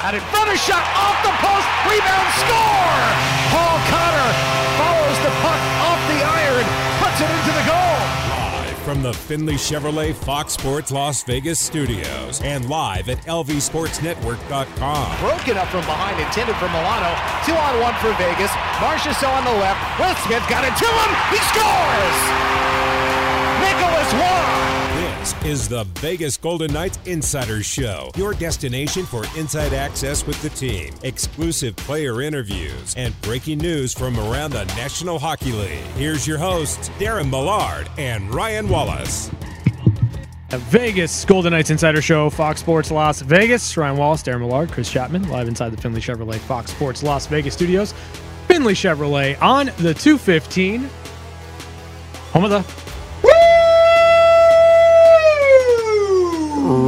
Out in front, a shot off the post, rebound, score! Paul Connor follows the puck off the iron, puts it into the goal. Live from the Findlay Chevrolet Fox Sports Las Vegas studios and live at lvsportsnetwork.com. Broken up from behind, intended for Milano. 2-on-1 for Vegas. Marchessault on the left. Westmith got it to him. He scores! Nicholas Waugh. This is the Vegas Golden Knights Insider Show, your destination for inside access with the team, exclusive player interviews, and breaking news from around the National Hockey League. Here's your hosts, Darren Millard and Ryan Wallace. The Vegas Golden Knights Insider Show, Fox Sports Las Vegas. Ryan Wallace, Darren Millard, Chris Chapman, live inside the Findlay Chevrolet Fox Sports Las Vegas studios. Findlay Chevrolet on the 215. Home of the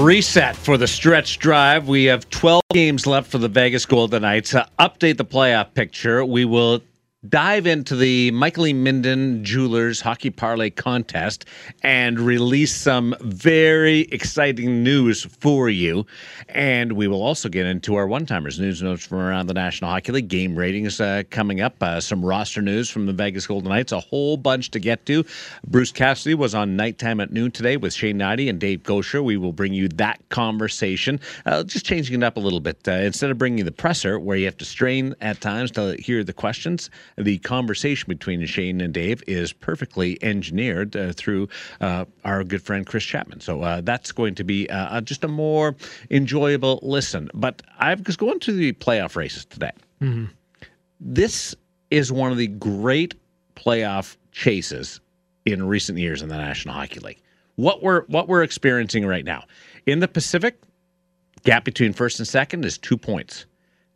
reset for the stretch drive. We have 12 games left for the Vegas Golden Knights. Update the playoff picture. We will dive into the Michael E. Minden Jewelers Hockey Parlay Contest and release some very exciting news for you. And we will also get into our one-timers, news notes from around the National Hockey League, game ratings coming up, some roster news from the Vegas Golden Knights, a whole bunch to get to. Bruce Cassidy was on Nighttime at Noon today with Shane Nady and Dave Gosher. We will bring you that conversation, just changing it up a little bit. Instead of bringing the presser, where you have to strain at times to hear the questions, the conversation between Shane and Dave is perfectly engineered through our good friend Chris Chapman. So that's going to be just a more enjoyable listen. But I was going to the playoff races today. Mm-hmm. This is one of the great playoff chases in recent years in the National Hockey League. What we're experiencing right now. In the Pacific, gap between first and second is 2 points.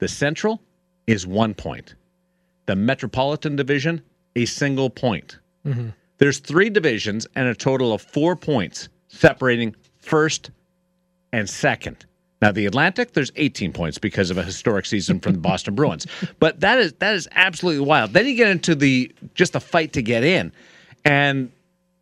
The Central is 1 point. The Metropolitan Division, a single point. Mm-hmm. There's 3 divisions and a total of 4 points separating first and second. Now, the Atlantic, there's 18 points because of a historic season from the Boston Bruins. But that is absolutely wild. Then you get into the fight to get in. And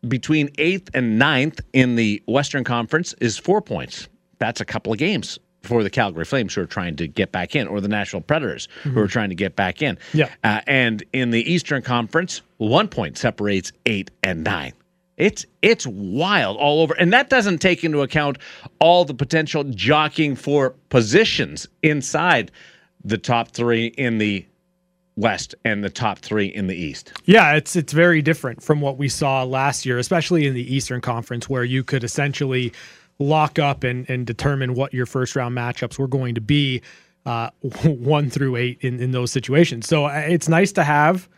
between 8th and 9th in the Western Conference is 4 points. That's a couple of games for the Calgary Flames, who are trying to get back in, or the Nashville Predators, mm-hmm. who are trying to get back in. Yeah. And in the Eastern Conference, 1 point separates 8 and 9. It's wild all over. And that doesn't take into account all the potential jockeying for positions inside the top 3 in the West and the top 3 in the East. Yeah, it's very different from what we saw last year, especially in the Eastern Conference, where you could essentially lock up and determine what your first round matchups were going to be 1 through 8 in those situations. So it's nice to have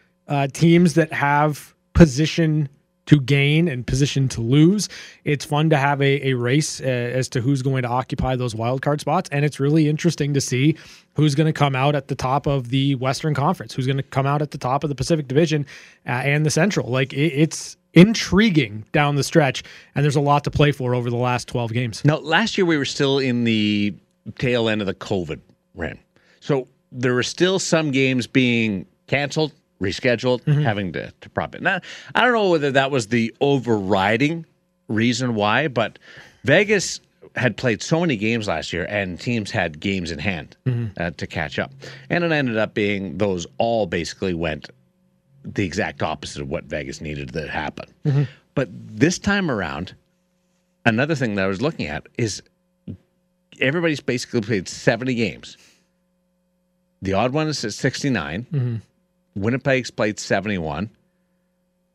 teams that have position to gain and position to lose. It's fun to have a race as to who's going to occupy those wildcard spots. And it's really interesting to see who's going to come out at the top of the Western Conference, who's going to come out at the top of the Pacific Division and the Central. Like it's intriguing down the stretch, and there's a lot to play for over the last 12 games. Now, last year we were still in the tail end of the COVID run. So there were still some games being canceled, rescheduled, mm-hmm. having to prop it. Now, I don't know whether that was the overriding reason why, but Vegas had played so many games last year, and teams had games in hand mm-hmm. To catch up. And it ended up being those all basically went the exact opposite of what Vegas needed to happen. Mm-hmm. But this time around, another thing that I was looking at is everybody's basically played 70 games. The odd one is at 69. Mm-hmm. Winnipeg's played 71.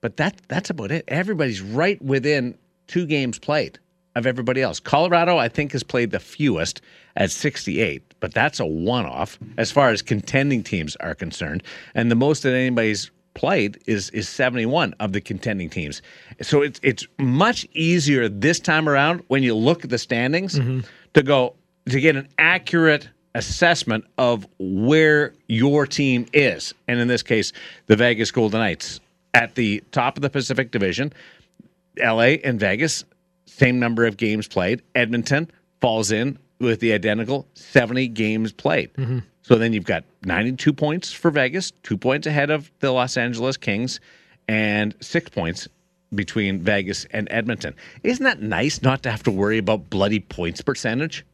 But that's about it. Everybody's right within 2 games played of everybody else. Colorado, I think, has played the fewest at 68. But that's a one-off as far as contending teams are concerned. And the most that anybody's played is 71 of the contending teams. So it's much easier this time around when you look at the standings mm-hmm. to get an accurate assessment of where your team is. And in this case, the Vegas Golden Knights at the top of the Pacific Division. LA and Vegas, same number of games played. Edmonton falls in with the identical 70 games played. Mm-hmm. So then you've got 92 points for Vegas, 2 points ahead of the Los Angeles Kings, and 6 points between Vegas and Edmonton. Isn't that nice not to have to worry about bloody points percentage?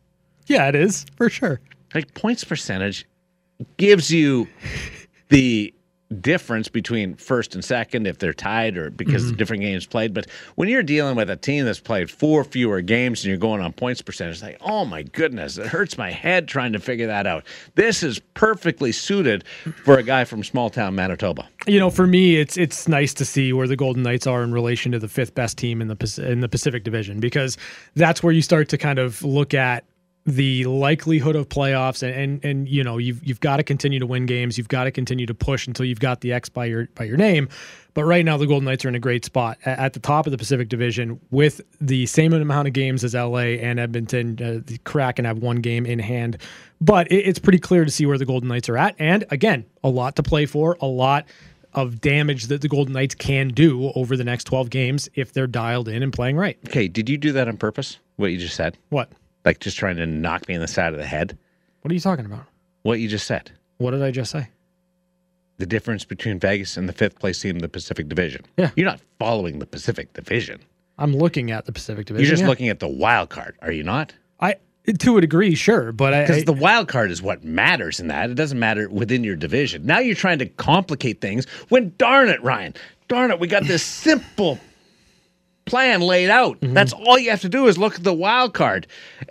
Yeah, it is, for sure. like points percentage gives you the difference between first and second if they're tied or because the different games played. But when you're dealing with a team that's played four fewer games and you're going on points percentage, it's like, oh my goodness, it hurts my head trying to figure that out. This is perfectly suited for a guy from small town Manitoba. You know, for me, it's nice to see where the Golden Knights are in relation to the fifth best team in the Pacific Division, because that's where you start to kind of look at the likelihood of playoffs, and you know, you've got to continue to win games, you've got to continue to push until you've got the X by your name. But right now, the Golden Knights are in a great spot at the top of the Pacific Division with the same amount of games as LA and Edmonton. The Kraken have one game in hand, but it's pretty clear to see where the Golden Knights are at. And again, a lot to play for, a lot of damage that the Golden Knights can do over the next 12 games if they're dialed in and playing right. Okay, did you do that on purpose? What you just said? What? Like just trying to knock me in the side of the head? What are you talking about? What you just said. What did I just say? The difference between Vegas and the fifth place team in the Pacific Division. Yeah. You're not following the Pacific Division. I'm looking at the Pacific Division. You're just looking at the wild card, are you not? To a degree, sure, but because the wild card is what matters in that. It doesn't matter within your division. Now you're trying to complicate things when, darn it, Ryan, darn it, we got this simple plan laid out. Mm-hmm. That's all you have to do is look at the wild card.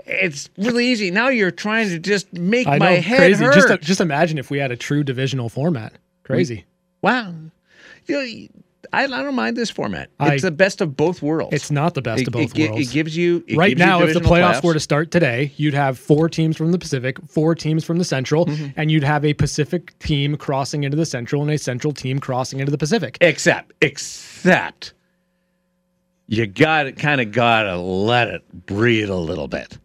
It's really easy. Now you're trying to just make my head crazy. Hurt. Just imagine if we had a true divisional format. Crazy. Wow. You know, I don't mind this format. It's the best of both worlds. It's not the best of both worlds. It gives you if the playoffs were to start today, you'd have 4 teams from the Pacific, 4 teams from the Central, and you'd have a Pacific team crossing into the Central and a Central team crossing into the Pacific. Except you gotta let it breathe a little bit,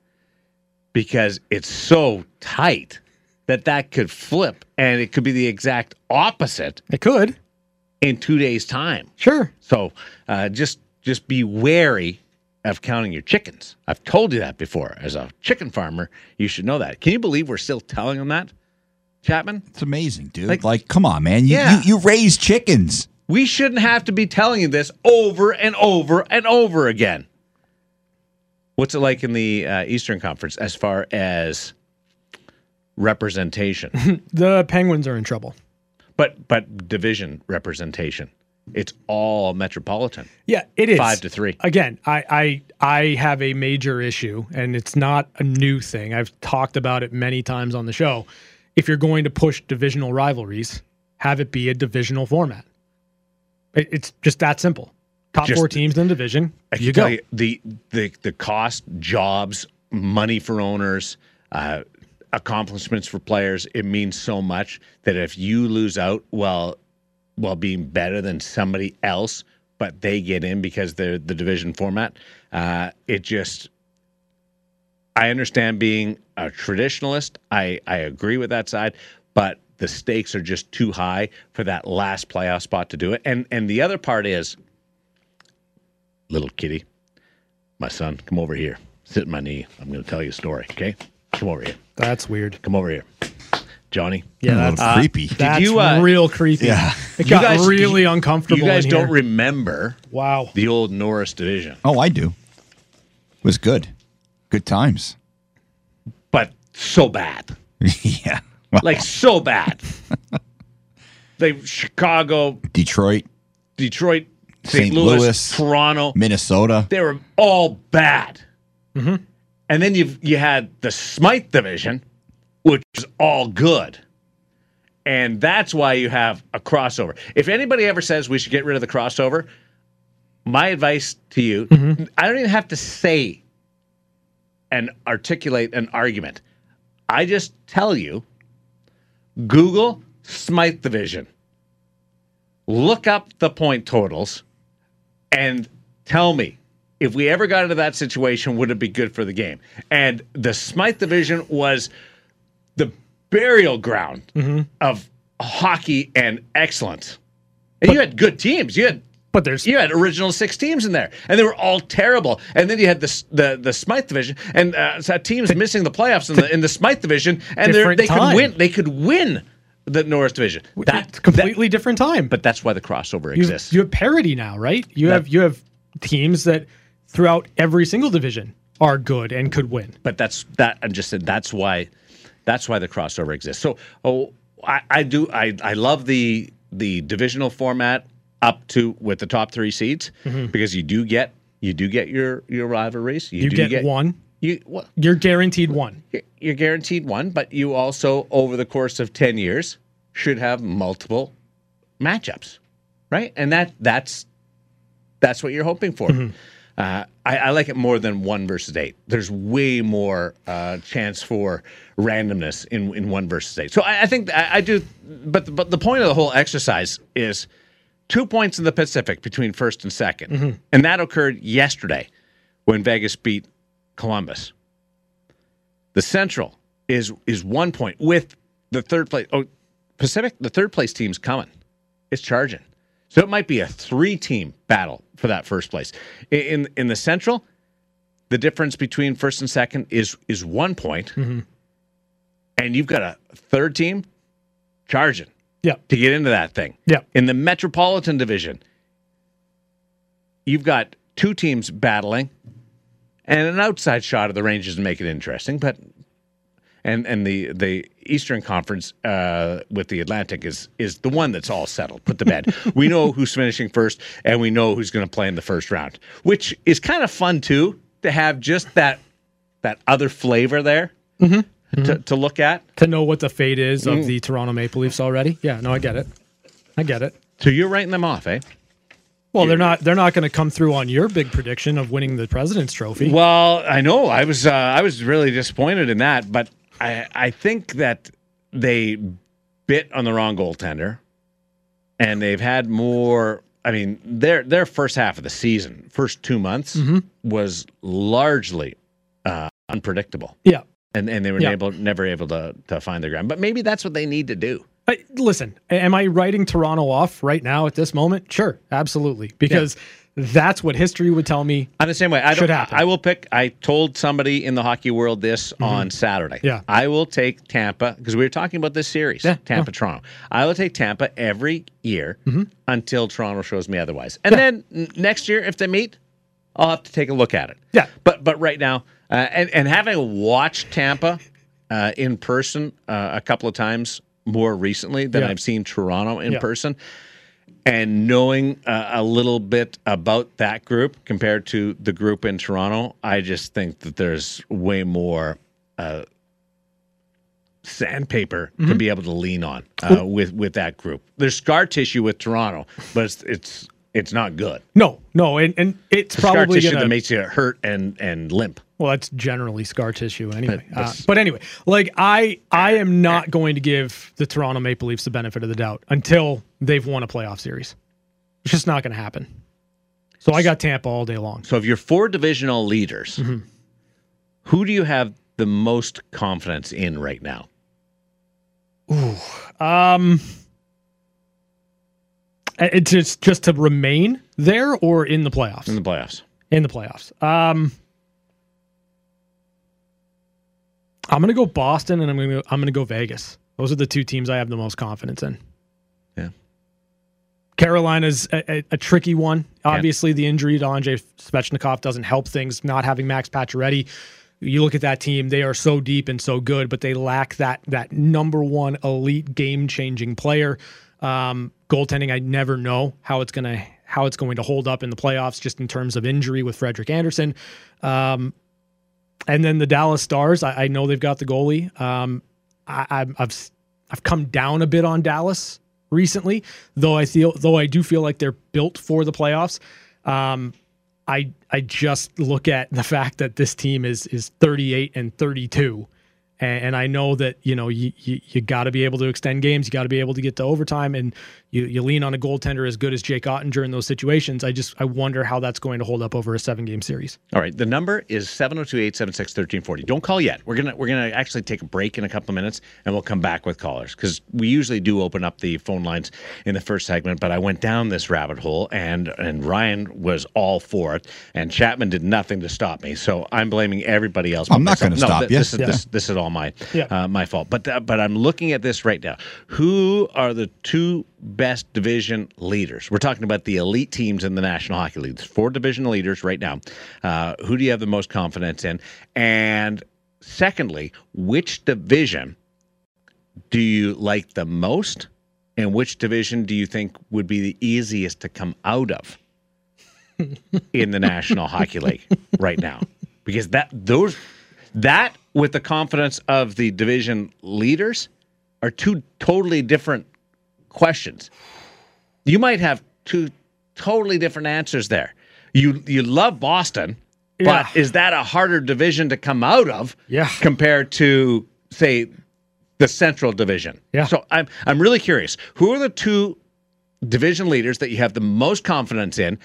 because it's so tight that could flip, and it could be the exact opposite. It could in 2 days' time. Sure. So just be wary of counting your chickens. I've told you that before. As a chicken farmer, you should know that. Can you believe we're still telling them that, Chapman? It's amazing, dude. Like come on, man. You raise chickens. We shouldn't have to be telling you this over and over and over again. What's it like in the Eastern Conference as far as representation? The Penguins are in trouble. But division representation. It's all metropolitan. Yeah, it is. 5-3. Again, I have a major issue, and it's not a new thing. I've talked about it many times on the show. If you're going to push divisional rivalries, have it be a divisional format. It's just that simple. Top 4 teams in the division. You go. The cost, jobs, money for owners, accomplishments for players. It means so much that if you lose out while being better than somebody else, but they get in because they're the division format, I understand being a traditionalist. I agree with that side, but the stakes are just too high for that last playoff spot to do it. And the other part is, little kitty, my son, come over here. Sit on my knee. I'm going to tell you a story, okay? Come over here. That's weird. Come over here. Johnny. Yeah, that's creepy. That's real creepy. Yeah. It got really uncomfortable. You guys don't remember the old Norris division. Oh, I do. It was good. Good times. But so bad. Yeah. Wow. Like, so bad. Chicago. Detroit. St. Louis. Toronto. Minnesota. They were all bad. Mm-hmm. And then you had the Smythe Division, which is all good. And that's why you have a crossover. If anybody ever says we should get rid of the crossover, my advice to you, I don't even have to say and articulate an argument. I just tell you, Google Smythe Division. Look up the point totals and tell me, if we ever got into that situation, would it be good for the game? And the Smythe Division was the burial ground of hockey and excellence. And you had good teams. You had original 6 teams in there, and they were all terrible. And then you had the Smythe Division, and teams missing the playoffs in the Smythe Division, and they could win the Norris Division. That's a completely different time. But that's why the crossover exists. You have parity now, right? You have teams that throughout every single division are good and could win. But that's why That's why the crossover exists. So, I love the divisional format up to with the top three seeds, mm-hmm. because you do get your rivalries. You do get one. You're guaranteed one. You're guaranteed one, but you also, over the course of 10 years, should have multiple matchups, right? And that's what you're hoping for. Mm-hmm. I like it more than 1 versus 8. There's way more chance for randomness in 1 versus 8. So I think I do. But the point of the whole exercise is 2 points in the Pacific between first and second, mm-hmm. and that occurred yesterday when Vegas beat Columbus. The Central is 1 point with the third place. Oh, Pacific, the third place team's coming. It's charging. So it might be a 3-team battle for that first place. In the Central, the difference between first and second is 1 point, mm-hmm. and you've got a third team charging to get into that thing. Yep. In the Metropolitan Division, you've got 2 teams battling and an outside shot of the Rangers to make it interesting, but and the Eastern Conference with the Atlantic is the one that's all settled, put to bed. We know who's finishing first, and we know who's going to play in the first round, which is kind of fun, too, to have just that other flavor there, mm-hmm. to look at. To know what the fate is of the Toronto Maple Leafs already. Yeah, no, I get it. So you're writing them off, eh? Well, they're not going to come through on your big prediction of winning the President's Trophy. Well, I know. I was really disappointed in that, but I think that they bit on the wrong goaltender, and they've had more. I mean, their first half of the season, first 2 months, mm-hmm. was largely unpredictable. Yeah, and they were never able to find their ground. But maybe that's what they need to do. Listen, am I writing Toronto off right now at this moment? Sure, absolutely, because that's what history would tell me. I'm the same way. I will pick. I told somebody in the hockey world this on Saturday. Yeah. I will take Tampa because we were talking about this series, Tampa-Toronto. I will take Tampa every year until Toronto shows me otherwise, and then next year if they meet, I'll have to take a look at it. Yeah. But right now, and having watched Tampa in person a couple of times more recently than I've seen Toronto in person, and knowing a little bit about that group compared to the group in Toronto, I just think that there's way more sandpaper to be able to lean on with that group. There's scar tissue with Toronto, but it's not good. No, and it's probably scar tissue that makes you hurt and limp. Well, that's generally scar tissue anyway. But anyway, like I am not going to give the Toronto Maple Leafs the benefit of the doubt until they've won a playoff series. It's just not going to happen. So I got Tampa all day long. So if you're 4 divisional leaders, who do you have the most confidence in right now? Ooh, it's just to remain there or in the playoffs? In the playoffs. In the playoffs. I'm gonna go Boston, and I'm gonna go Vegas. Those are the 2 teams I have the most confidence in. Yeah. Carolina's a tricky one. Obviously, the injury to Andrei Svechnikov doesn't help things. Not having Max Pacioretty, you look at that team; they are so deep and so good, but they lack that number one elite game changing player. Goaltending, I never know how it's going to hold up in the playoffs, just in terms of injury with Frederik Andersen. And then the Dallas Stars, I know they've got the goalie. I've come down a bit on Dallas recently, though I do feel like they're built for the playoffs. I just look at the fact that this team is 38 and 32, and I know that you got to be able to extend games, you got to be able to get to overtime, and you lean on a goaltender as good as Jake Ottinger in those situations. I wonder how that's going to hold up over a 7-game series. All right, the number is 702-876-1340. Don't call yet. We're gonna actually take a break in a couple of minutes, and we'll come back with callers because we usually do open up the phone lines in the first segment. But I went down this rabbit hole, and Ryan was all for it, and Chapman did nothing to stop me. So I'm blaming everybody else. I'm not going to stop. This is all mine, my fault. But I'm looking at this right now. Who are the 2 best division leaders? We're talking about the elite teams in the National Hockey League. There's 4 division leaders right now. Who do you have the most confidence in? And Secondly, which division do you like the most, and which division do you think would be the easiest to come out of in the National Hockey League right now? Because that with the confidence of the division leaders are two totally different questions. You might have two totally different answers there. You love Boston, yeah, but is that a harder division to come out of, yeah, compared to, say, the Central Division? Yeah. So I'm really curious. Who are the two division leaders that you have the most confidence in,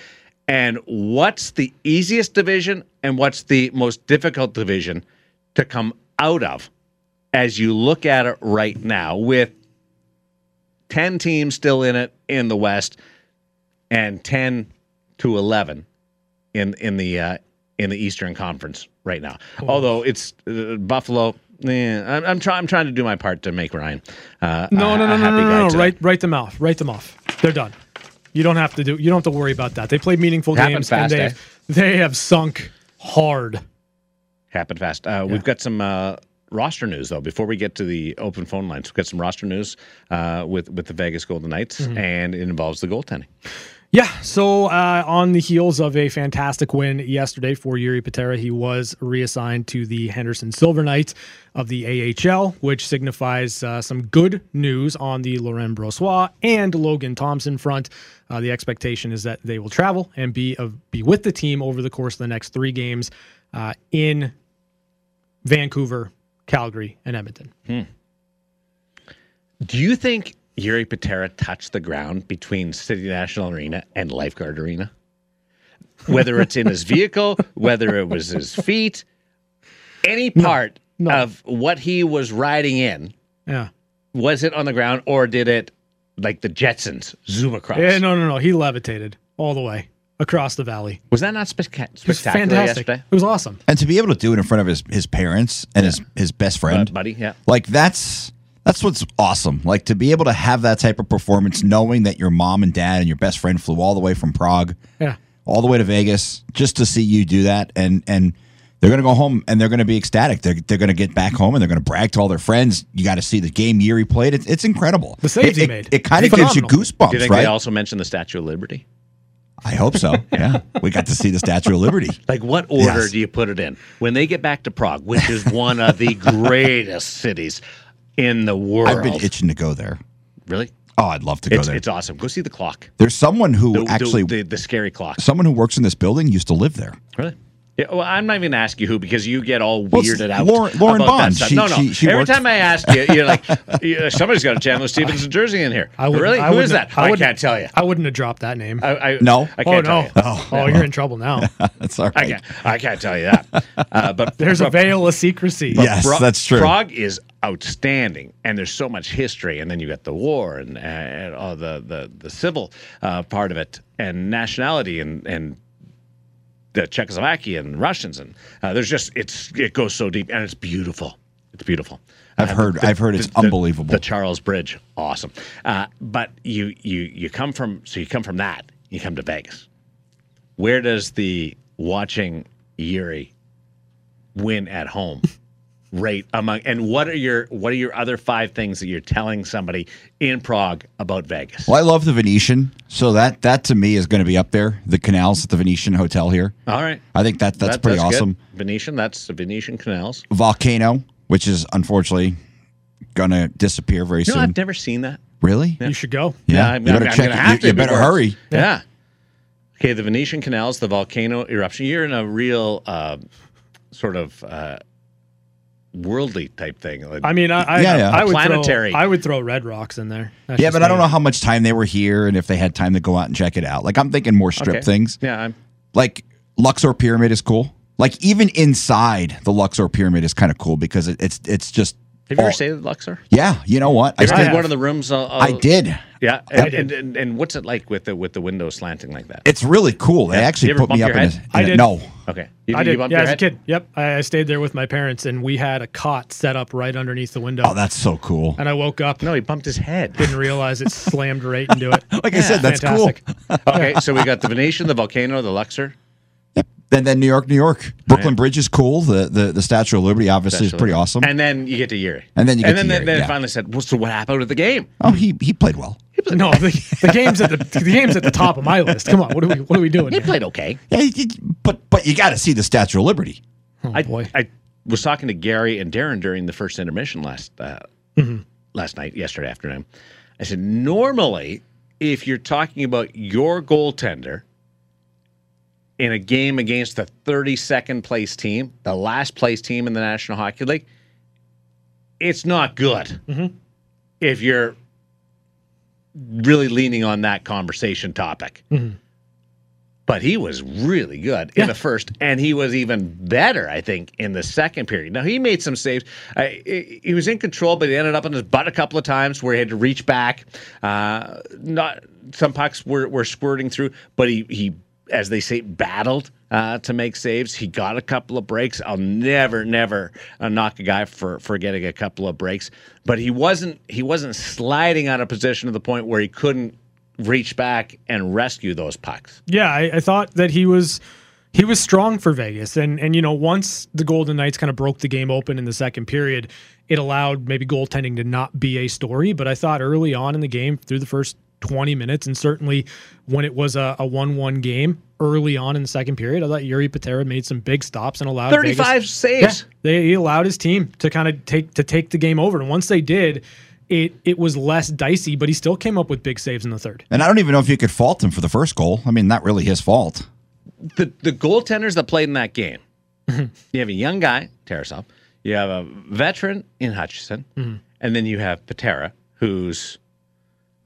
and what's the easiest division and what's the most difficult division to come out of as you look at it right now with 10 teams still in it in the West and 10 to 11 in the Eastern Conference right now? Cool. Although it's Buffalo, I'm trying to do my part to make Ryan no. Write them off. They're done. You don't have to worry about that. They played meaningful games fast, and they have sunk hard. Happened fast. Yeah. We've got some roster news, though, before we get to the open phone lines. We've got some roster news with the Vegas Golden Knights, mm-hmm, and it involves the goaltending. Yeah, so on the heels of a fantastic win yesterday for Yuri Patera, he was reassigned to the Henderson Silver Knights of the AHL, which signifies some good news on the Laurent Brossoit and Logan Thompson front. The expectation is that they will travel and be with the team over the course of the next three games in Vancouver, Calgary, and Edmonton. Hmm. Do you think Yuri Patera touched the ground between City National Arena and Lifeguard Arena? Whether it's in his vehicle, whether it was his feet, any part of what he was riding in, yeah, was it on the ground, or did it, like the Jetsons, zoom across? Yeah, no. He levitated all the way across the valley. Was that not spectacular? Fantastic. Yesterday? It was awesome. And to be able to do it in front of his parents and, yeah, his best friend, buddy, yeah, like that's what's awesome. Like, to be able to have that type of performance, knowing that your mom and dad and your best friend flew all the way from Prague, yeah, all the way to Vegas, just to see you do that, and they're going to go home and they're going to be ecstatic. They're going to get back home and they're going to brag to all their friends. You got to see the game Yuri played. It's incredible. The saves he made. It kind of gives you goosebumps. Do you think, right, they also mentioned the Statue of Liberty? I hope so. Yeah, we got to see the Statue of Liberty. Like, what order, yes, do you put it in when they get back to Prague, which is one of the greatest cities in the world? I've been itching to go there. Really? Oh, I'd love to go there. It's awesome. Go see the clock. There's someone who the scary clock. Someone who works in this building used to live there. Really? Yeah, well, I'm not even gonna ask you who, because you get all weirded out. Lauren Bond. No. Every time I ask you, you're like, somebody's got a Chandler Stevenson jersey in here. Really? Who is that? I can't tell you. I wouldn't have dropped that name. I can't tell you. Oh, you're in trouble now. That's all right. I can't tell you that. But there's a veil of secrecy. Yes, that's true. Prague is outstanding, and there's so much history, and then you got the war and all the civil part of it, and nationality, and the Czechoslovakian and Russians, and there's just it goes so deep, and it's beautiful. It's beautiful. I've heard it's unbelievable. The Charles Bridge, awesome. But you come from that, you come to Vegas. Where does the watching Yuri win at home rate among, and what are your other five things that you're telling somebody in Prague about Vegas? Well, I love the Venetian, so that to me is going to be up there. The canals at the Venetian hotel here. All right, I think that's pretty awesome. Good. Venetian, that's the Venetian canals. Volcano, which is unfortunately going to disappear very soon. I've never seen that. Really? Yeah. You should go. Yeah, I'm going to have to. You better hurry. Yeah. Okay, the Venetian canals, the volcano eruption. You're in a real sort of worldly type thing. Like, I mean, I would planetary. I would throw Red Rocks in there. That's, yeah, but I don't know how much time they were here and if they had time to go out and check it out. Like, I'm thinking more strip things. Yeah, like Luxor Pyramid is cool. Like, even inside the Luxor Pyramid is kind of cool because it's just. Have you ever stayed at Luxor? Yeah, you know what? I stayed in one of the rooms. I did. Yeah, and what's it like with the windows slanting like that? It's really cool. They actually put me up in it. I did. No. Okay. I did. Yeah, as a kid. Yep. I stayed there with my parents, and we had a cot set up right underneath the window. Oh, that's so cool. And I woke up. No, he bumped his head. Didn't realize it, slammed right into it. Like I said, that's fantastic. Cool. Okay, so we got the Venetian, the volcano, the Luxor. Yep. Then New York, New York. Brooklyn Bridge is cool. The Statue of Liberty, obviously, is pretty awesome. And then you get to Yuri. And then it finally said, well, so what happened with the game? Oh, he played well. No, the game's at the top of my list. Come on, what are we doing? He played okay. Yeah, but you got to see the Statue of Liberty. Oh, boy. I was talking to Gary and Darren during the first intermission yesterday afternoon. I said, normally, if you're talking about your goaltender in a game against the 32nd place team, the last place team in the National Hockey League, it's not good if you're really leaning on that conversation topic. Mm-hmm. But he was really good in the first, and he was even better, I think, in the second period. Now, he made some saves. He was in control, but he ended up on his butt a couple of times where he had to reach back. Some pucks were squirting through, but he as they say, battled to make saves. He got a couple of breaks. I'll never knock a guy for getting a couple of breaks. But he wasn't sliding out of position to the point where he couldn't reach back and rescue those pucks. Yeah, I thought that he was strong for Vegas. And you know, once the Golden Knights kind of broke the game open in the second period, it allowed maybe goaltending to not be a story. But I thought early on in the game, through the first 20 minutes, and certainly when it was a 1-1 game early on in the second period, I thought Yuri Patera made some big stops and allowed 35 Vegas, saves. Yeah, he allowed his team to kind of take the game over, and once they did, it was less dicey. But he still came up with big saves in the third. And I don't even know if you could fault him for the first goal. I mean, not really his fault. The goaltenders that played in that game, you have a young guy, Tarasov, you have a veteran in Hutchison, and then you have Patera, who's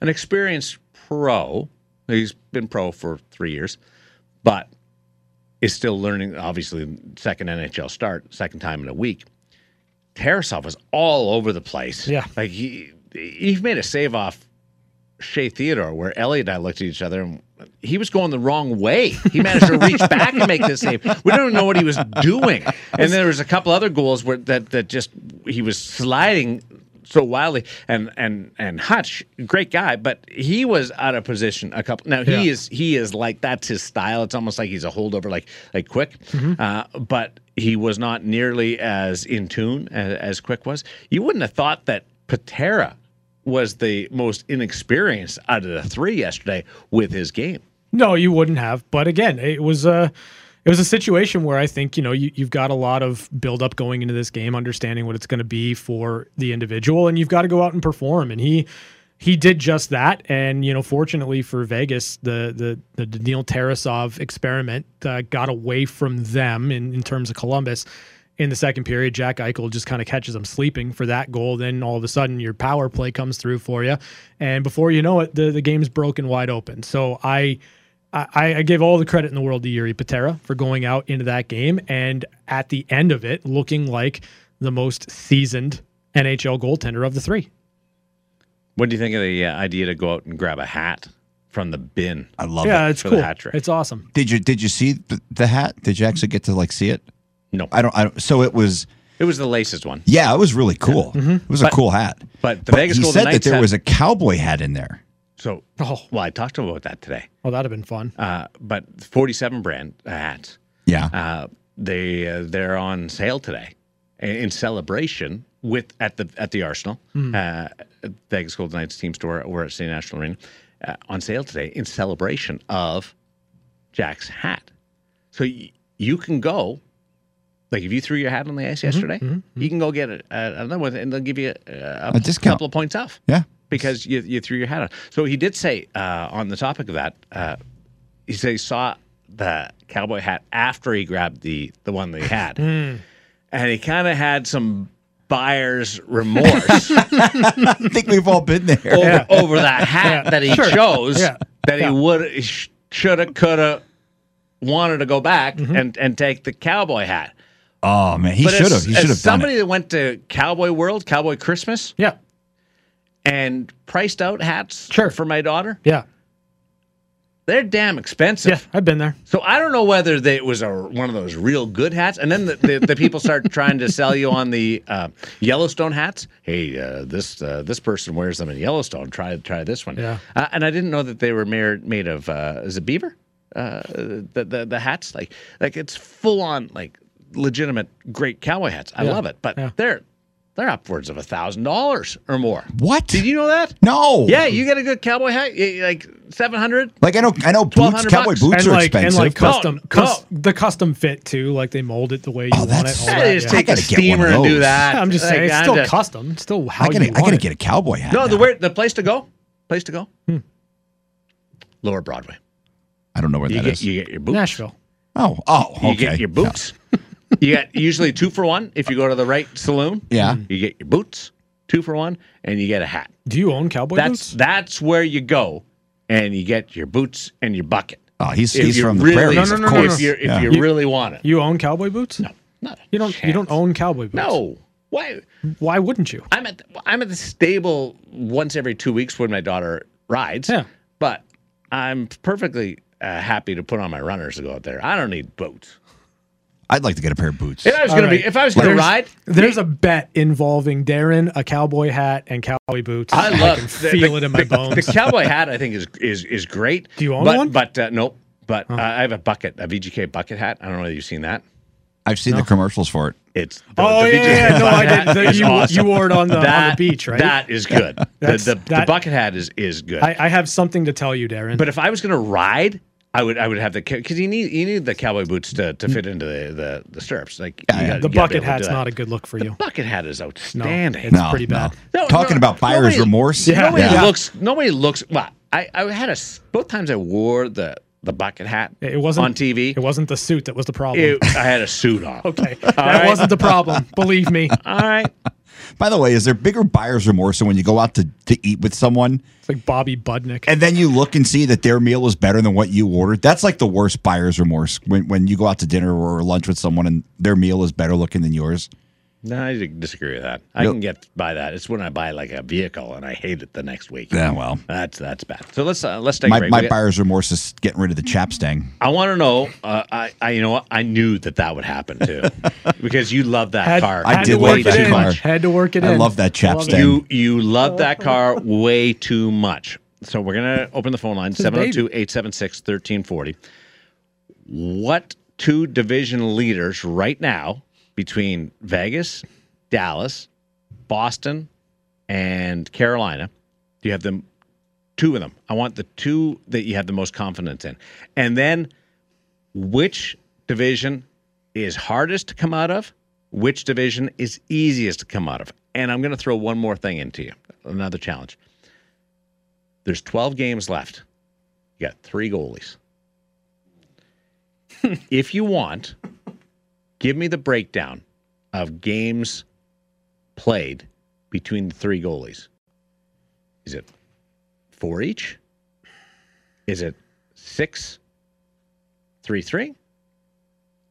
an experienced pro. He's been pro for 3 years, but is still learning, obviously, second NHL start, second time in a week. Tarasov was all over the place. Yeah. Like, he made a save off Shea Theodore where Ellie and I looked at each other, and he was going the wrong way. He managed to reach back and make this save. We don't even know what he was doing. And there was a couple other goals where that just, he was sliding so wildly, and Hutch, great guy, but he was out of position a couple. Now he is like, that's his style. It's almost like he's a holdover, like Quick, but he was not nearly as in tune as Quick was. You wouldn't have thought that Patera was the most inexperienced out of the three yesterday with his game. No, you wouldn't have. But again, it was a situation where I think, you know, you've got a lot of buildup going into this game, understanding what it's going to be for the individual, and you've got to go out and perform. And he did just that. And, you know, fortunately for Vegas, the Daniil Tarasov experiment got away from them in terms of Columbus. In the second period, Jack Eichel just kind of catches him sleeping for that goal. Then all of a sudden, your power play comes through for you. And before you know it, the game's broken wide open. So I give all the credit in the world to Yuri Patera for going out into that game, and at the end of it, looking like the most seasoned NHL goaltender of the three. What do you think of the idea to go out and grab a hat from the bin? I love it. Yeah, it's cool. The hat trick. It's awesome. Did you see the hat? Did you actually get to see it? No, I don't. So it was. It was the laces one. Yeah, it was really cool. Yeah. Mm-hmm. It was a cool hat. But the Vegas Golden Knights said that there was a cowboy hat in there. So, well, I talked to him about that today. Well, that'd have been fun. But 47 brand hats. Yeah. They're on sale today in celebration with at the Arsenal, Vegas Golden Knights team store over at City National Arena, on sale today in celebration of Jack's hat. So you can go, like if you threw your hat on the ice yesterday, you can go get another one, and they'll give you a discount, couple of points off. Yeah. Because you threw your hat on. So he did say, on the topic of that, he said he saw the cowboy hat after he grabbed the one that he had. And he kind of had some buyer's remorse. I think we've all been there. Over that hat that he chose, that he would, shoulda, coulda, wanted to go back and take the cowboy hat. Oh, man, he should have. He should have done somebody that went to Cowboy World, Cowboy Christmas. Yeah. And priced out hats for my daughter. Yeah. They're damn expensive. Yeah, I've been there. So I don't know whether it was one of those real good hats. And then the people start trying to sell you on the Yellowstone hats. Hey, this person wears them in Yellowstone. Try this one. Yeah. And I didn't know that they were made of, is it beaver? the hats, like it's full on like legitimate great cowboy hats. I love it, but they're upwards of $1,000 or more. What? Did you know that? No. Yeah, you get a good cowboy hat, like $700. Like I know boots, cowboy bucks. Boots and are like, expensive. And like the custom fit too. Like they mold it the way you want it. All that. Just take a steamer and do that. I'm just saying, it's still custom. It's still how you want it. I gotta get a cowboy hat. No, the place to go. Lower Broadway. I don't know where that is. You get your boots. Nashville. Oh, okay. You get your boots. Yeah. You get usually 2 for $1 if you go to the right saloon. Yeah. You get your boots, 2 for $1, and you get a hat. Do you own cowboy boots? That's where you go, and you get your boots and your bucket. Oh, he's from the prairies, of course. If you really want it. You own cowboy boots? No. Not you don't. Chance. You don't own cowboy boots? No. Why? Why wouldn't you? I'm at the stable once every 2 weeks when my daughter rides. Yeah. But I'm perfectly happy to put on my runners to go out there. I don't need boots. I'd like to get a pair of boots. If I was going to ride, there's a bet involving Darren, a cowboy hat, and cowboy boots. I can feel it in my bones. The cowboy hat, I think, is great. Do you own one? Nope. But I have a VGK bucket hat. I don't know whether you've seen that. I've seen the commercials for it. It's no, I didn't. You wore it on the beach, right? That is good. The bucket hat is good. I have something to tell you, Darren. But if I was going to ride, I would have the, because you need the cowboy boots to fit into the stirrups. Like the bucket hat's not a good look for you. The bucket hat is outstanding. It's pretty bad. No. Talking about buyer's remorse. Yeah. Nobody looks. Well, I had both times I wore the bucket hat. It wasn't on TV. It wasn't the suit that was the problem. I had a suit on. Okay, that wasn't the problem. Believe me. All right. By the way, is there bigger buyer's remorse than when you go out to eat with someone? It's like Bobby Budnick. And then you look and see that their meal is better than what you ordered. That's like the worst buyer's remorse, when you go out to dinner or lunch with someone and their meal is better looking than yours. No, I disagree with that. I can get by that. It's when I buy like a vehicle and I hate it the next week. Yeah, well, that's bad. So let's take a break. My buyer's remorse is getting rid of the Chapstang. I want to know. I knew that would happen too, because you love that car. I did love that car. Had to work it in. I love that Chapstang. You love that car way too much. So we're gonna open the phone line 702-876-1340. What two division leaders right now? Between Vegas, Dallas, Boston, and Carolina, do you have them? Two of them. I want the two that you have the most confidence in. And then, which division is hardest to come out of? Which division is easiest to come out of? And I'm going to throw one more thing into you, another challenge. There's 12 games left. You got 3 goalies. If you want... Give me the breakdown of games played between the 3 goalies. Is it 4 each? Is it 6-3-3?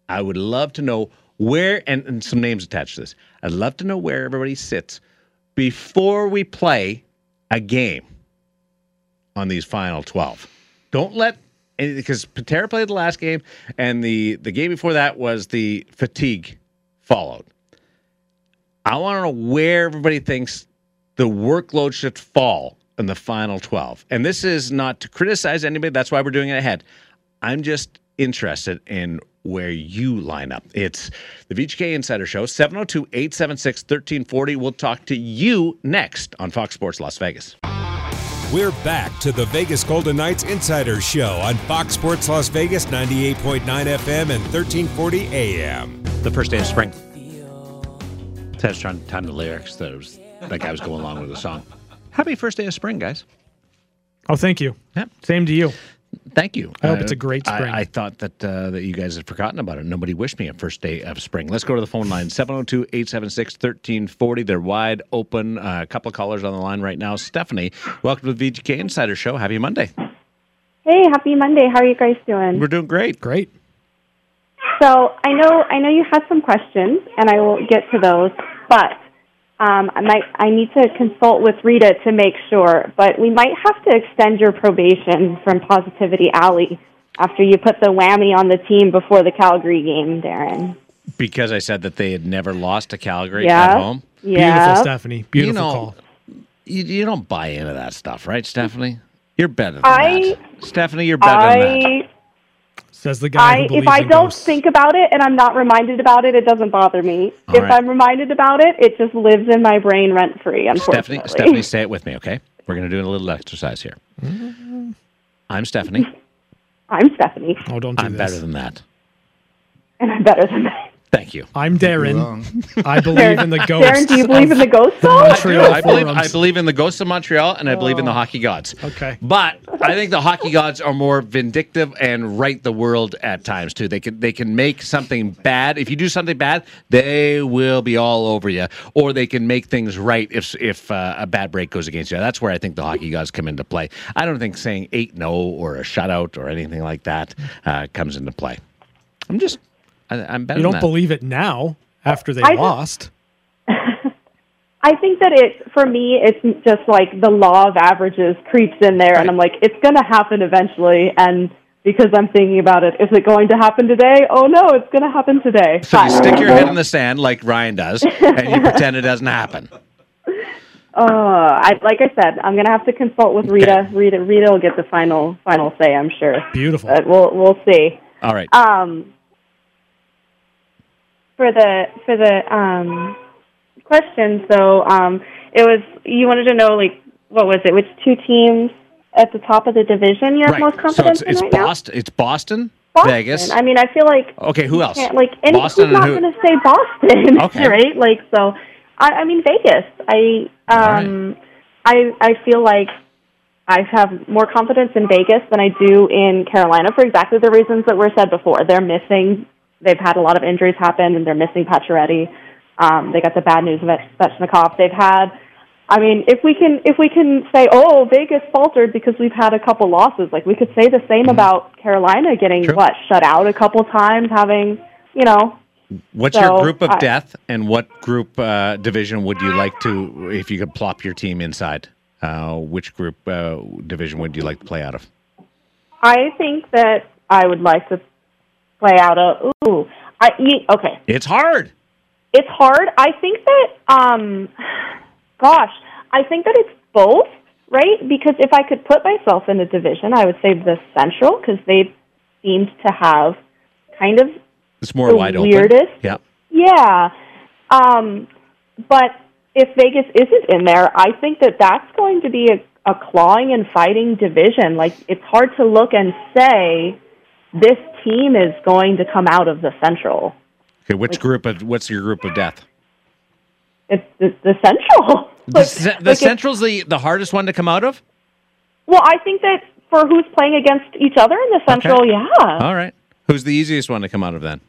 I would love to know where, and some names attached to this. I'd love to know where everybody sits before we play a game on these final 12. Don't let... Because Patera played the last game, and the game before that was the fatigue followed. I want to know where everybody thinks the workload should fall in the final 12. And this is not to criticize anybody. That's why we're doing it ahead. I'm just interested in where you line up. It's the VGK Insider Show, 702-876-1340. We'll talk to you next on Fox Sports Las Vegas. We're back to the Vegas Golden Knights Insider Show on Fox Sports Las Vegas, 98.9 FM and 1340 AM. The first day of spring. I was trying to time the lyrics. That it was like I was going along with the song. Happy first day of spring, guys. Oh, thank you. Yeah. Same to you. Thank you. I hope it's a great spring. I thought that you guys had forgotten about it. Nobody wished me a first day of spring. Let's go to the phone line, 702-876-1340. They're wide open. A couple of callers on the line right now. Stephanie, welcome to the VGK Insider Show. Happy Monday. Hey, happy Monday. How are you guys doing? We're doing great. Great. So I know you had some questions, and I will get to those, but I need to consult with Rita to make sure, but we might have to extend your probation from Positivity Alley after you put the whammy on the team before the Calgary game, Darren. Because I said that they had never lost to Calgary at home? Yeah. Beautiful, Stephanie. Beautiful call. You don't buy into that stuff, right, Stephanie? You're better than that. Stephanie, you're better than that. Says the guy who believes in ghosts. If I don't think about it and I'm not reminded about it, it doesn't bother me. If I'm reminded about it, it just lives in my brain rent-free, unfortunately. Stephanie, stay it with me, okay? We're going to do a little exercise here. Mm-hmm. I'm Stephanie. I'm Stephanie. Oh, don't do I'm this. I'm better than that. And I'm better than that. Thank you. I'm Darren. I believe in the ghosts. Darren, do you believe in the ghosts? I believe in the ghosts of Montreal, and I believe in the hockey gods. Okay. But I think the hockey gods are more vindictive and right the world at times, too. They can make something bad. If you do something bad, they will be all over you. Or they can make things right if a bad break goes against you. That's where I think the hockey gods come into play. I don't think saying 8-0 or a shutout or anything like that comes into play. I'm better. You don't believe it now after they lost. I think that for me, it's just like the law of averages creeps in there, and I'm like, it's going to happen eventually, and because I'm thinking about it, is it going to happen today? Oh, no, it's going to happen today. So you stick your head in the sand like Ryan does, and you pretend it doesn't happen. Like I said, I'm going to have to consult with Rita. Okay. Rita will get the final say, I'm sure. Beautiful. But we'll see. All right. For the question, so it was, you wanted to know, like, what was it? Which two teams at the top of the division you have most confidence in right now? It's Boston, Vegas. I mean, I feel like... Okay, who else? Like, Boston, not going to say Boston, okay. Right? Like, so, I mean, Vegas. I feel like I have more confidence in Vegas than I do in Carolina for exactly the reasons that were said before. They've had a lot of injuries happen, and they're missing Pacioretty. They got the bad news of Svechnikov. I mean, if we can say, oh, Vegas faltered because we've had a couple losses, like we could say the same about Carolina getting shut out a couple times, having, you know. What's your group of death, and what group division would you like to, if you could plop your team inside? Which group division would you like to play out of? I think that I would like to play out of... okay. It's hard. I think that, I think that it's both, right? Because if I could put myself in a division, I would say the Central, because they seemed to have kind of... It's more wide open. Yeah. Yeah. But if Vegas isn't in there, I think that that's going to be a clawing and fighting division. Like, it's hard to look and say... This team is going to come out of the Central. Okay, what's your group of death? It's the Central. The Central's the hardest one to come out of? Well, I think that for who's playing against each other in the Central, yeah. All right. Who's the easiest one to come out of then?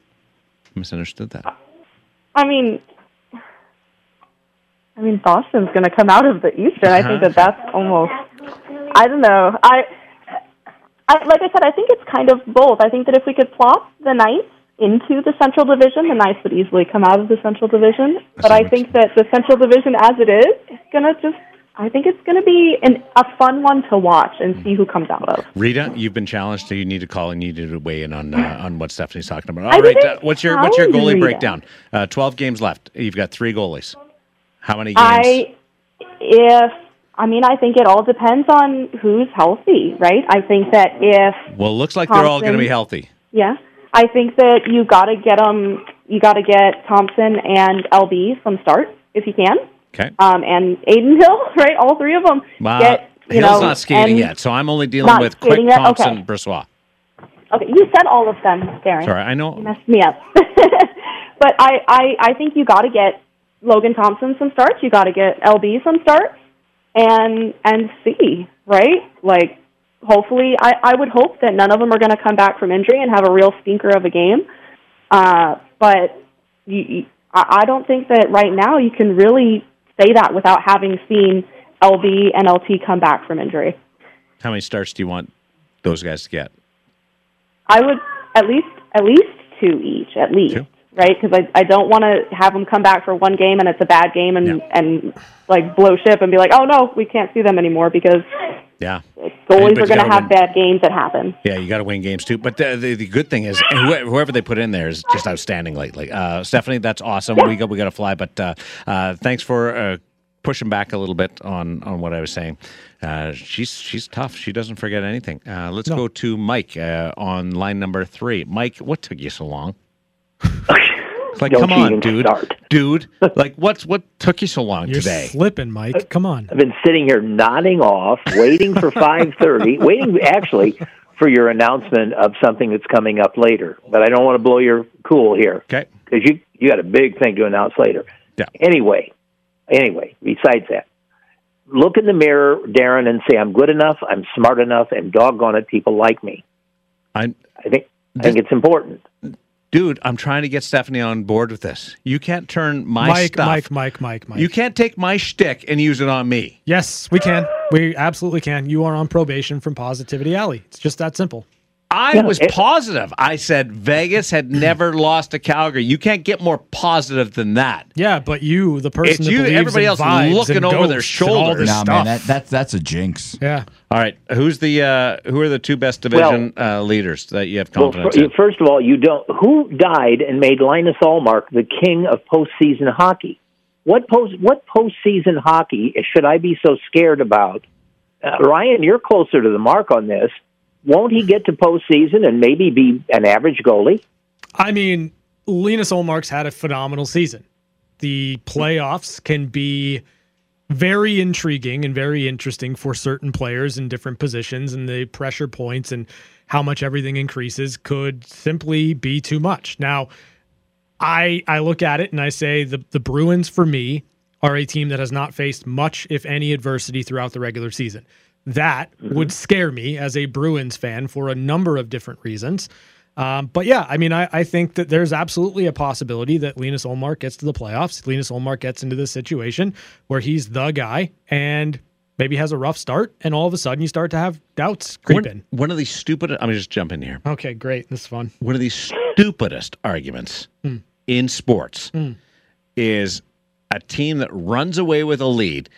I misunderstood that. I mean, Boston's going to come out of the Eastern. I think that's almost... I don't know. Like I said, I think it's kind of both. I think that if we could plop the Knights into the Central Division, the Knights would easily come out of the Central Division. But I think that the Central Division as it is going to just... I think it's going to be a fun one to watch and see who comes out of. Rita, you've been challenged, so you need to call and you need to weigh in on what Stephanie's talking about. All right, what's your goalie breakdown? 12 games left. You've got 3 goalies. How many games? I think it all depends on who's healthy, right? I think that it looks like Thompson, they're all going to be healthy. Yeah, I think that you got to get them. You got to get Thompson and LB some starts if you can. Okay. And Aiden Hill, right? All three of them. Hill's not skating yet, so I'm only dealing with Quick, Thompson, Brossoit. Okay, you said all of them, Darren. Sorry, I know. You messed me up. But I think you got to get Logan Thompson some starts. You got to get LB some starts. And see, right? Like, hopefully, I would hope that none of them are going to come back from injury and have a real stinker of a game. But I don't think that right now you can really say that without having seen LB and LT come back from injury. How many starts do you want those guys to get? I would at least 2 each, at least. 2? Right, because I don't want to have them come back for one game and it's a bad game and like blow ship and be like, oh no, we can't see them anymore because goalies are going to have bad games that happen. Yeah, you got to win games too. But the good thing is whoever they put in there is just outstanding lately. Stephanie, that's awesome. Yeah. We got to fly, but thanks for pushing back a little bit on what I was saying. She's tough. She doesn't forget anything. Let's go to Mike on line number 3. Mike, what took you so long? Like, no, come on, dude. Like, what took you so long today? You're slipping, Mike. Come on. I've been sitting here nodding off, waiting for 5:30, waiting actually for your announcement of something that's coming up later. But I don't want to blow your cool here. Okay. Because you got a big thing to announce later. Yeah. Anyway, besides that, look in the mirror, Darren, and say, I'm good enough, I'm smart enough, and doggone it, people like me. I think it's important. Dude, I'm trying to get Stephanie on board with this. You can't turn my stuff. Mike. You can't take my shtick and use it on me. Yes, we can. We absolutely can. You are on probation from Positivity Alley. It's just that simple. I was positive. I said Vegas had never lost to Calgary. You can't get more positive than that. Yeah, but you, the person, everybody else looking over their shoulder. Man, that's a jinx. Yeah. All right. Who are the two best division leaders that you have confidence in? First of all, you don't. Who died and made Linus Ullmark the king of postseason hockey? What postseason hockey should I be so scared about? Ryan, you're closer to the mark on this. Won't he get to postseason and maybe be an average goalie? I mean, Linus Ullmark's had a phenomenal season. The playoffs can be very intriguing and very interesting for certain players in different positions, and the pressure points and how much everything increases could simply be too much. Now, I look at it and I say the Bruins, for me, are a team that has not faced much, if any, adversity throughout the regular season. That would scare me as a Bruins fan for a number of different reasons. But yeah, I mean, I think that there's absolutely a possibility that Linus Ullmark gets to the playoffs. Linus Ullmark gets into this situation where he's the guy and maybe has a rough start, and all of a sudden you start to have doubts creep in. One of the stupidest... I'm just jumping here. Okay, great. This is fun. One of the stupidest arguments in sports is a team that runs away with a lead,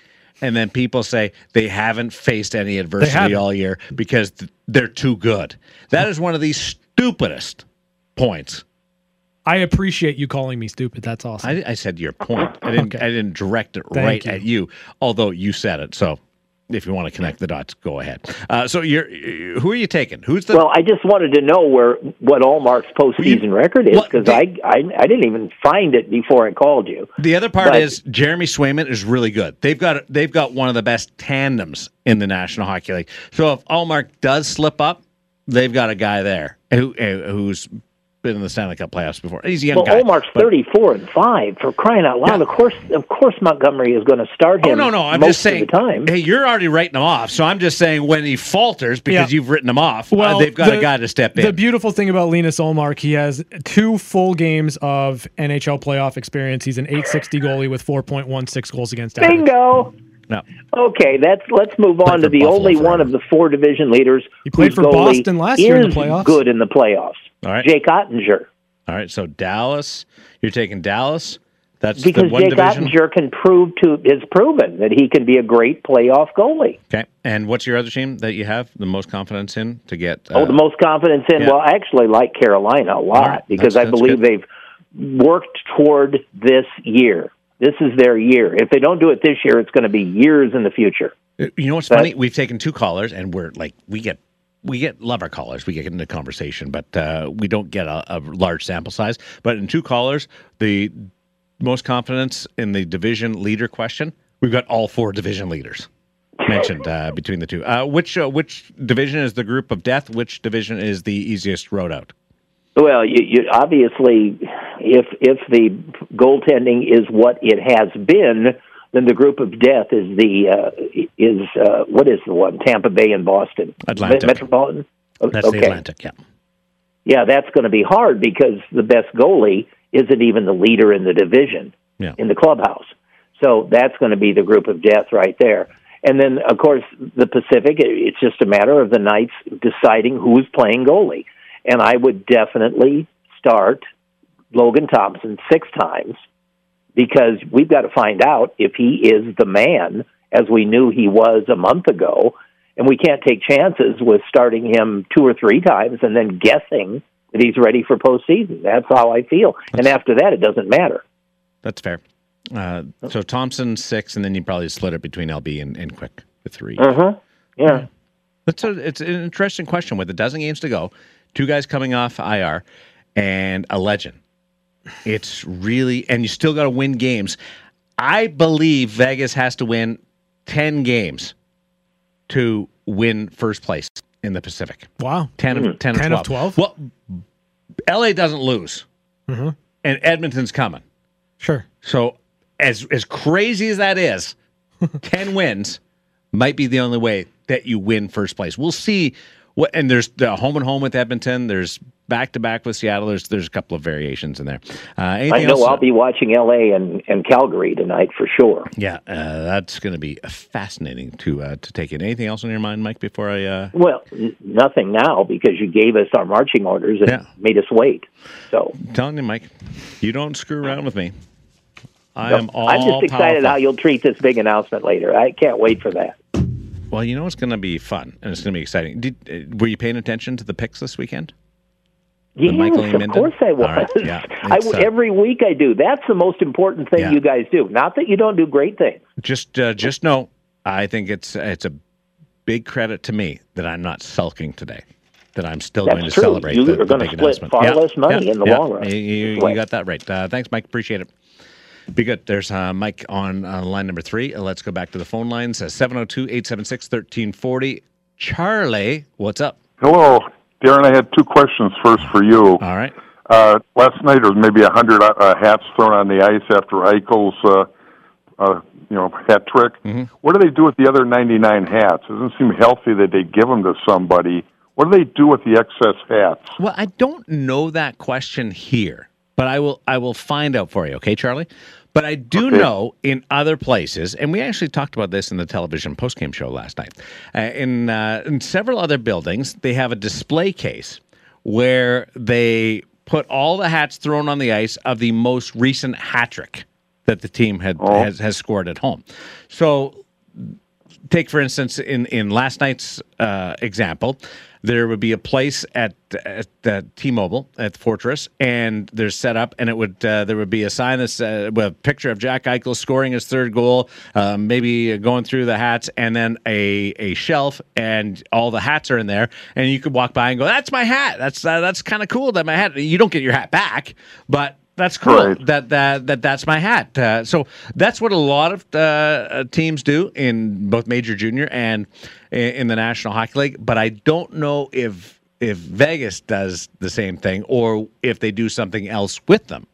and then people say they haven't faced any adversity all year because they're too good. That is one of the stupidest points. I appreciate you calling me stupid. That's awesome. I said your point. I didn't direct it at you, although you said it. So if you want to connect the dots, go ahead. So who are you taking? Well, I just wanted to know what Ullmark's postseason record is, because I didn't even find it before I called you. The other part is Jeremy Swayman is really good. They've got one of the best tandems in the National Hockey League. So if Ullmark does slip up, they've got a guy there who's been in the Stanley Cup playoffs before. He's a young guy. Ullmark's 34-5 for crying out loud. Yeah. Of course, Montgomery is going to start him. No. I'm just saying. Hey, you're already writing him off. So I'm just saying when he falters, because you've written him off. Well, they've got a guy to step in. The beautiful thing about Linus Ullmark, he has 2 full games of NHL playoff experience. He's an .860 goalie with 4.16 goals against average. Bingo. No. Okay, let's move on to the Buffalo only one of the 4 division leaders who played for Boston last year in the playoffs. Good in the playoffs. All right. Jake Ottinger. All right, so Dallas, you're taking Dallas. That's because the one Jake division. Ottinger can is proven that he can be a great playoff goalie. Okay, and what's your other team that you have the most confidence in to get? The most confidence in. Yeah. Well, I actually like Carolina a lot because I believe they've worked toward this year. This is their year. If they don't do it this year, it's going to be years in the future. You know what's funny? We've taken 2 callers, and we're like, we love our callers. We get into conversation, but we don't get a large sample size. But in 2 callers, the most confidence in the division leader question, we've got all 4 division leaders mentioned between the 2. Which division is the group of death? Which division is the easiest road out? Well, you obviously, if the goaltending is what it has been, then the group of death is what is the one? Tampa Bay and Boston. Atlantic. Metropolitan? That's the Atlantic, yeah. Yeah, that's going to be hard because the best goalie isn't even the leader in the division, in the clubhouse. So that's going to be the group of death right there. And then, of course, the Pacific, it's just a matter of the Knights deciding who's playing goalie. And I would definitely start Logan Thompson 6 times because we've got to find out if he is the man as we knew he was a month ago. And we can't take chances with starting him 2 or 3 times and then guessing that he's ready for postseason. That's how I feel. And after that, it doesn't matter. That's fair. So Thompson 6, and then you probably split it between LB and Quick with 3. Yeah. It's an interesting question with a dozen games to go, 2 guys coming off IR, and a legend. It's really, and you still got to win games. I believe Vegas has to win 10 games to win first place in the Pacific. Wow. 10 of 12. Well, LA doesn't lose. Mm-hmm. And Edmonton's coming. Sure. So as crazy as that is, 10 wins might be the only way that you win first place. We'll see. And there's the home and home with Edmonton. There's back-to-back with Seattle. There's a couple of variations in there. I know else? I'll be watching L.A. and Calgary tonight for sure. Yeah, that's going to be fascinating to take in. Anything else on your mind, Mike, before I... Well, nothing now because you gave us our marching orders and made us wait. So I'm telling you, Mike, you don't screw around with me. I'm just excited how you'll treat this big announcement later. I can't wait for that. Well, you know it's going to be fun, and it's going to be exciting. Were you paying attention to the picks this weekend? Yes, of course I was. Right, yeah, every week I do. That's the most important thing you guys do. Not that you don't do great things. Just know, I think it's a big credit to me that I'm not sulking today, that I'm still going to celebrate the big announcement. You are going to split far less money in the long run. You got that right. Thanks, Mike. Appreciate it. Be good. There's Mike on line number 3. Let's go back to the phone lines. 702-876-1340. Charlie, what's up? Hello, Darren. I had 2 questions first for you. All right. Last night, there was maybe 100 hats thrown on the ice after Eichel's hat trick. Mm-hmm. What do they do with the other 99 hats? It doesn't seem healthy that they give them to somebody. What do they do with the excess hats? Well, I don't know that question here. But I will find out for you, okay, Charlie? But I do know in other places, and we actually talked about this in the television postgame show last night, in several other buildings, they have a display case where they put all the hats thrown on the ice of the most recent hat trick that the team has scored at home. So take, for instance, in last night's example, there would be a place at T-Mobile at the Fortress, and they're set up, and it would there would be a sign that's with a picture of Jack Eichel scoring his 3rd goal, maybe going through the hats, and then a shelf, and all the hats are in there, and you could walk by and go, "That's my hat. That's kind of cool. That my hat." You don't get your hat back, but that's cool. Right. That's my hat. So that's what a lot of teams do in both Major Junior and in the National Hockey League. But I don't know if Vegas does the same thing or if they do something else with them.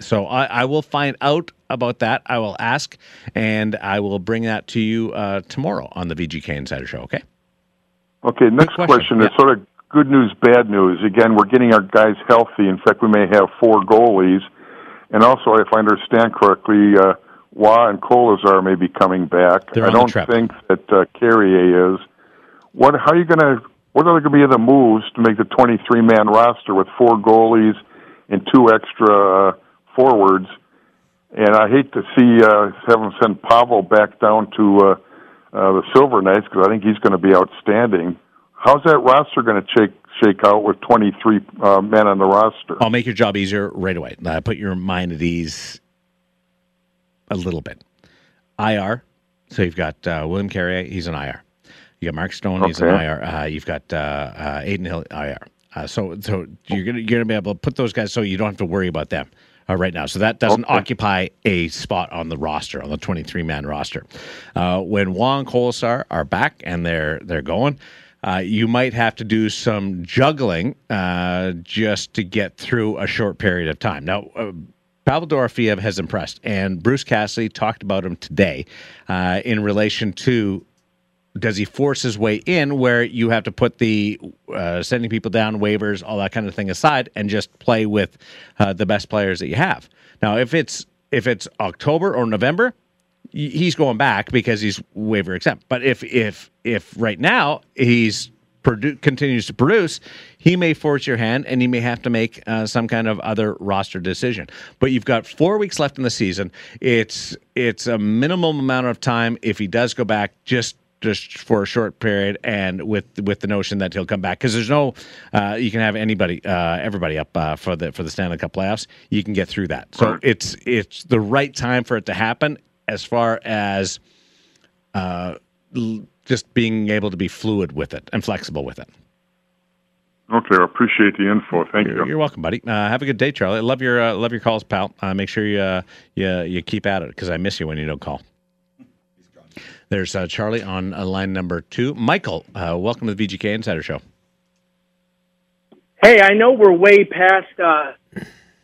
So I will find out about that. I will ask, and I will bring that to you tomorrow on the VGK Insider Show, okay? Okay, next question is sort of good news, bad news. Again, we're getting our guys healthy. In fact, we may have 4 goalies. And also, if I understand correctly, Waugh and Kolazar may be coming back. I don't think that Carrier is. What are going to be the moves to make the 23-man roster with 4 goalies and 2 extra forwards? And I hate to see have them send Pavel back down to the Silver Knights because I think he's going to be outstanding. How's that roster going to shake out with 23 men on the roster? I'll make your job easier right away. Put your mind at ease a little bit. IR, so you've got William Carrier, he's an IR. You got Mark Stone, he's an IR. You've got Aiden Hill, IR. So you're gonna be able to put those guys so you don't have to worry about them right now. So that doesn't occupy a spot on the roster, on the 23-man roster. When Waugh and Kolesar are back and they're going, you might have to do some juggling just to get through a short period of time. Now, Pavel Dorofeev has impressed, and Bruce Cassidy talked about him today in relation to does he force his way in where you have to put the sending people down, waivers, all that kind of thing aside, and just play with the best players that you have. Now, if it's October or November, he's going back because he's waiver exempt. But if right now he's continues to produce, he may force your hand and he may have to make some kind of other roster decision. But you've got 4 weeks left in the season. It's a minimum amount of time if he does go back just just for a short period, and with the notion that he'll come back, because there's no you can have anybody everybody up for the Stanley Cup playoffs. You can get through that, so it's the right time for it to happen as far as just being able to be fluid with it and flexible with it. Okay, I appreciate the info. Thank you. You're welcome, buddy. Have a good day, Charlie. I love your calls, pal. Make sure you keep at it, because I miss you when you don't call. There's Charlie on line number 2. Michael, welcome to the VGK Insider Show. Hey, I know we're way past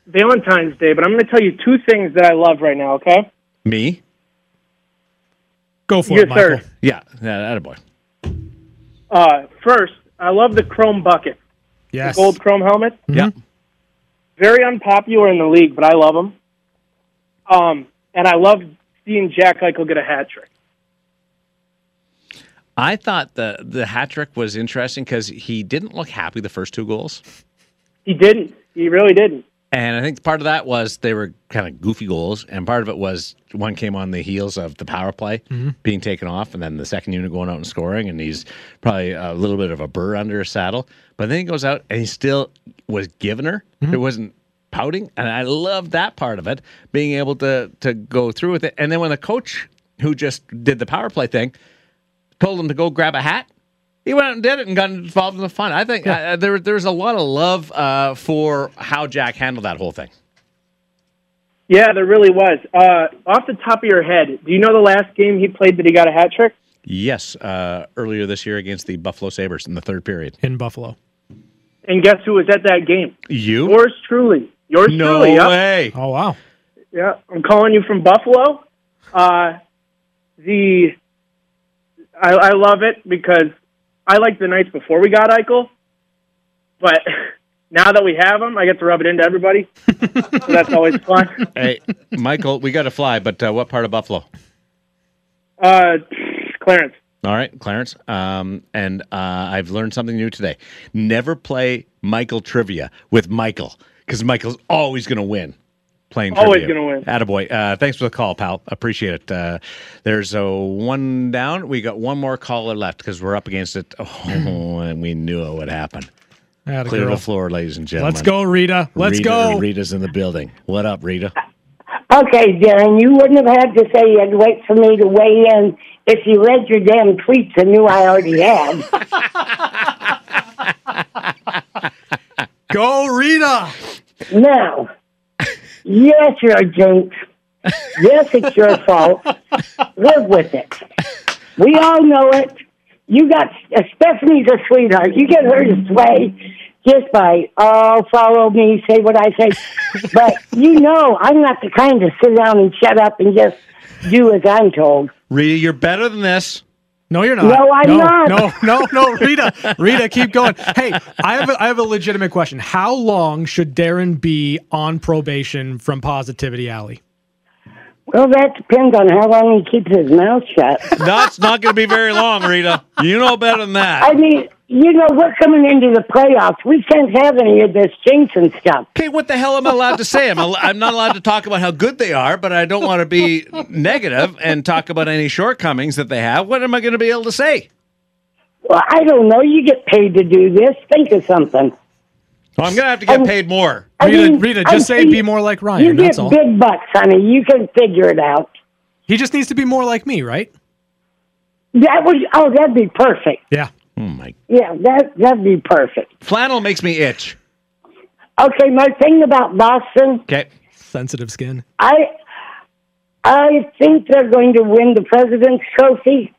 Valentine's Day, but I'm going to tell you two things that I love right now, okay? Me? Go for it, Michael. Sir. Yeah, attaboy. First, I love the chrome bucket. Yes. The gold chrome helmet. Mm-hmm. Yeah. Very unpopular in the league, but I love them. And I love seeing Jack Eichel get a hat trick. I thought the hat trick was interesting because he didn't look happy the first two goals. He didn't. He really didn't. And I think part of that was they were kind of goofy goals, and part of it was one came on the heels of the power play being taken off, and then the second unit going out and scoring, and he's probably a little bit of a burr under his saddle. But then he goes out, and he still was giving her. Mm-hmm. It wasn't pouting, and I love that part of it, being able to go through with it. And then when the coach, who just did the power play thing, told him to go grab a hat, he went out and did it and got involved in the fun. I think there's a lot of love for how Jack handled that whole thing. Yeah, there really was. Off the top of your head, do you know the last game he played that he got a hat trick? Yes, earlier this year against the Buffalo Sabres in the third period. In Buffalo. And guess who was at that game? You? Yours truly. No way. Oh, wow. Yeah, I'm calling you from Buffalo. I love it because I liked the Knights before we got Eichel, but now that we have him, I get to rub it into everybody. So that's always fun. Hey, Michael, we got to fly, but what part of Buffalo? Clarence. All right, Clarence. I've learned something new today. Never play Michael trivia with Michael, because Michael's always going to win. Always going to win. Attaboy. Thanks for the call, pal. Appreciate it. There's a one down. We got one more caller left because we're up against it. Oh, and we knew it would happen. Clear the floor, ladies and gentlemen. Let's go, Rita. Let's go. Rita's in the building. What up, Rita? Okay, Darren, you wouldn't have had to say you'd wait for me to weigh in. If you read your damn tweets, I knew I already had. Go, Rita. Now. Yes, you're a jinx. Yes, it's your fault. Live with it. We all know it. You got Stephanie's a sweetheart. You get her to sway just by, follow me, say what I say. But you know I'm not the kind to sit down and shut up and just do as I'm told. Rita, you're better than this. No, you're not. No, I'm not. No, Rita. Rita, keep going. Hey, I have a legitimate question. How long should Darren be on probation from Positivity Alley? Well, that depends on how long he keeps his mouth shut. That's not going to be very long, Rita. You know better than that. I mean, you know, we're coming into the playoffs. We can't have any of this jinx and stuff. Okay, what the hell am I allowed to say? I'm not allowed to talk about how good they are, but I don't want to be negative and talk about any shortcomings that they have. What am I going to be able to say? Well, I don't know. You get paid to do this. Think of something. Well, I'm going to have to get paid more. Rita, just say be more like Ryan. You get big bucks, honey. You can figure it out. He just needs to be more like me, right? That'd be perfect. Yeah. Oh my! Yeah, that'd be perfect. Flannel makes me itch. Okay, my thing about Boston. Okay, sensitive skin. I think they're going to win the President's Trophy,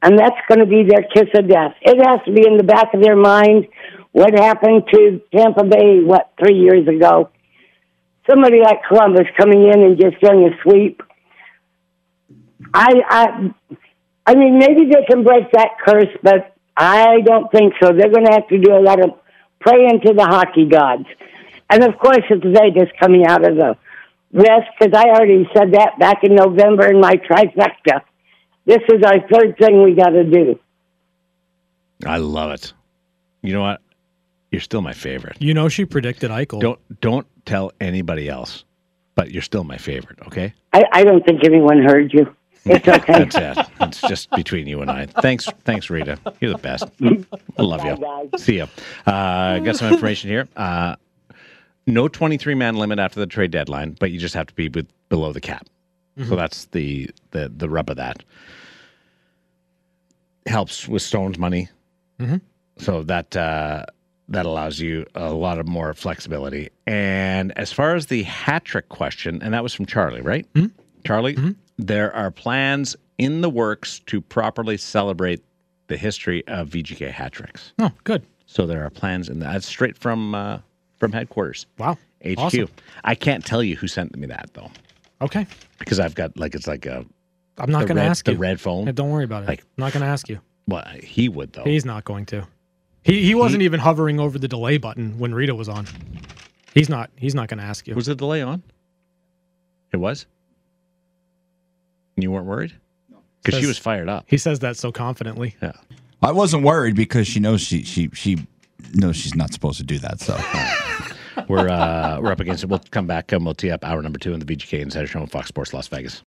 and that's going to be their kiss of death. It has to be in the back of their mind. What happened to Tampa Bay? What, 3 years ago? Somebody like Columbus coming in and just doing a sweep. I mean, maybe they can break that curse, but I don't think so. They're going to have to do a lot of praying to the hockey gods. And, of course, it's Vegas coming out of the West, because I already said that back in November in my trifecta. This is our third thing we got to do. I love it. You know what? You're still my favorite. You know she predicted Eichel. Don't tell anybody else, but you're still my favorite, okay? I don't think anyone heard you. It's okay. That's it. It's just between you and I. Thanks, Rita. You're the best. I love you. Bye, guys. See you. Got some information here. No 23-man limit after the trade deadline, but you just have to be below the cap. Mm-hmm. So that's the rub of that. Helps with Stone's money. Mm-hmm. So that allows you a lot of more flexibility. And as far as the hat trick question, and that was from Charlie, right? Mm-hmm. Charlie, mm-hmm. There are plans in the works to properly celebrate the history of VGK hat tricks. Oh, good. So there are plans in that. That's straight from headquarters. Wow. HQ. Awesome. I can't tell you who sent me that, though. Okay. Because I've got, I'm not going to ask you. The red phone. Hey, don't worry about it. I'm not going to ask you. Well, he would, though. He's not going to. He wasn't even hovering over the delay button when Rita was on. He's not going to ask you. Was the delay on? It was? And you weren't worried? No. Because she was fired up. He says that so confidently. Yeah. I wasn't worried because she knows she knows she's not supposed to do that. So we're up against it. We'll come back and we'll tee up hour number 2 on the VGK Insider Show on Fox Sports Las Vegas.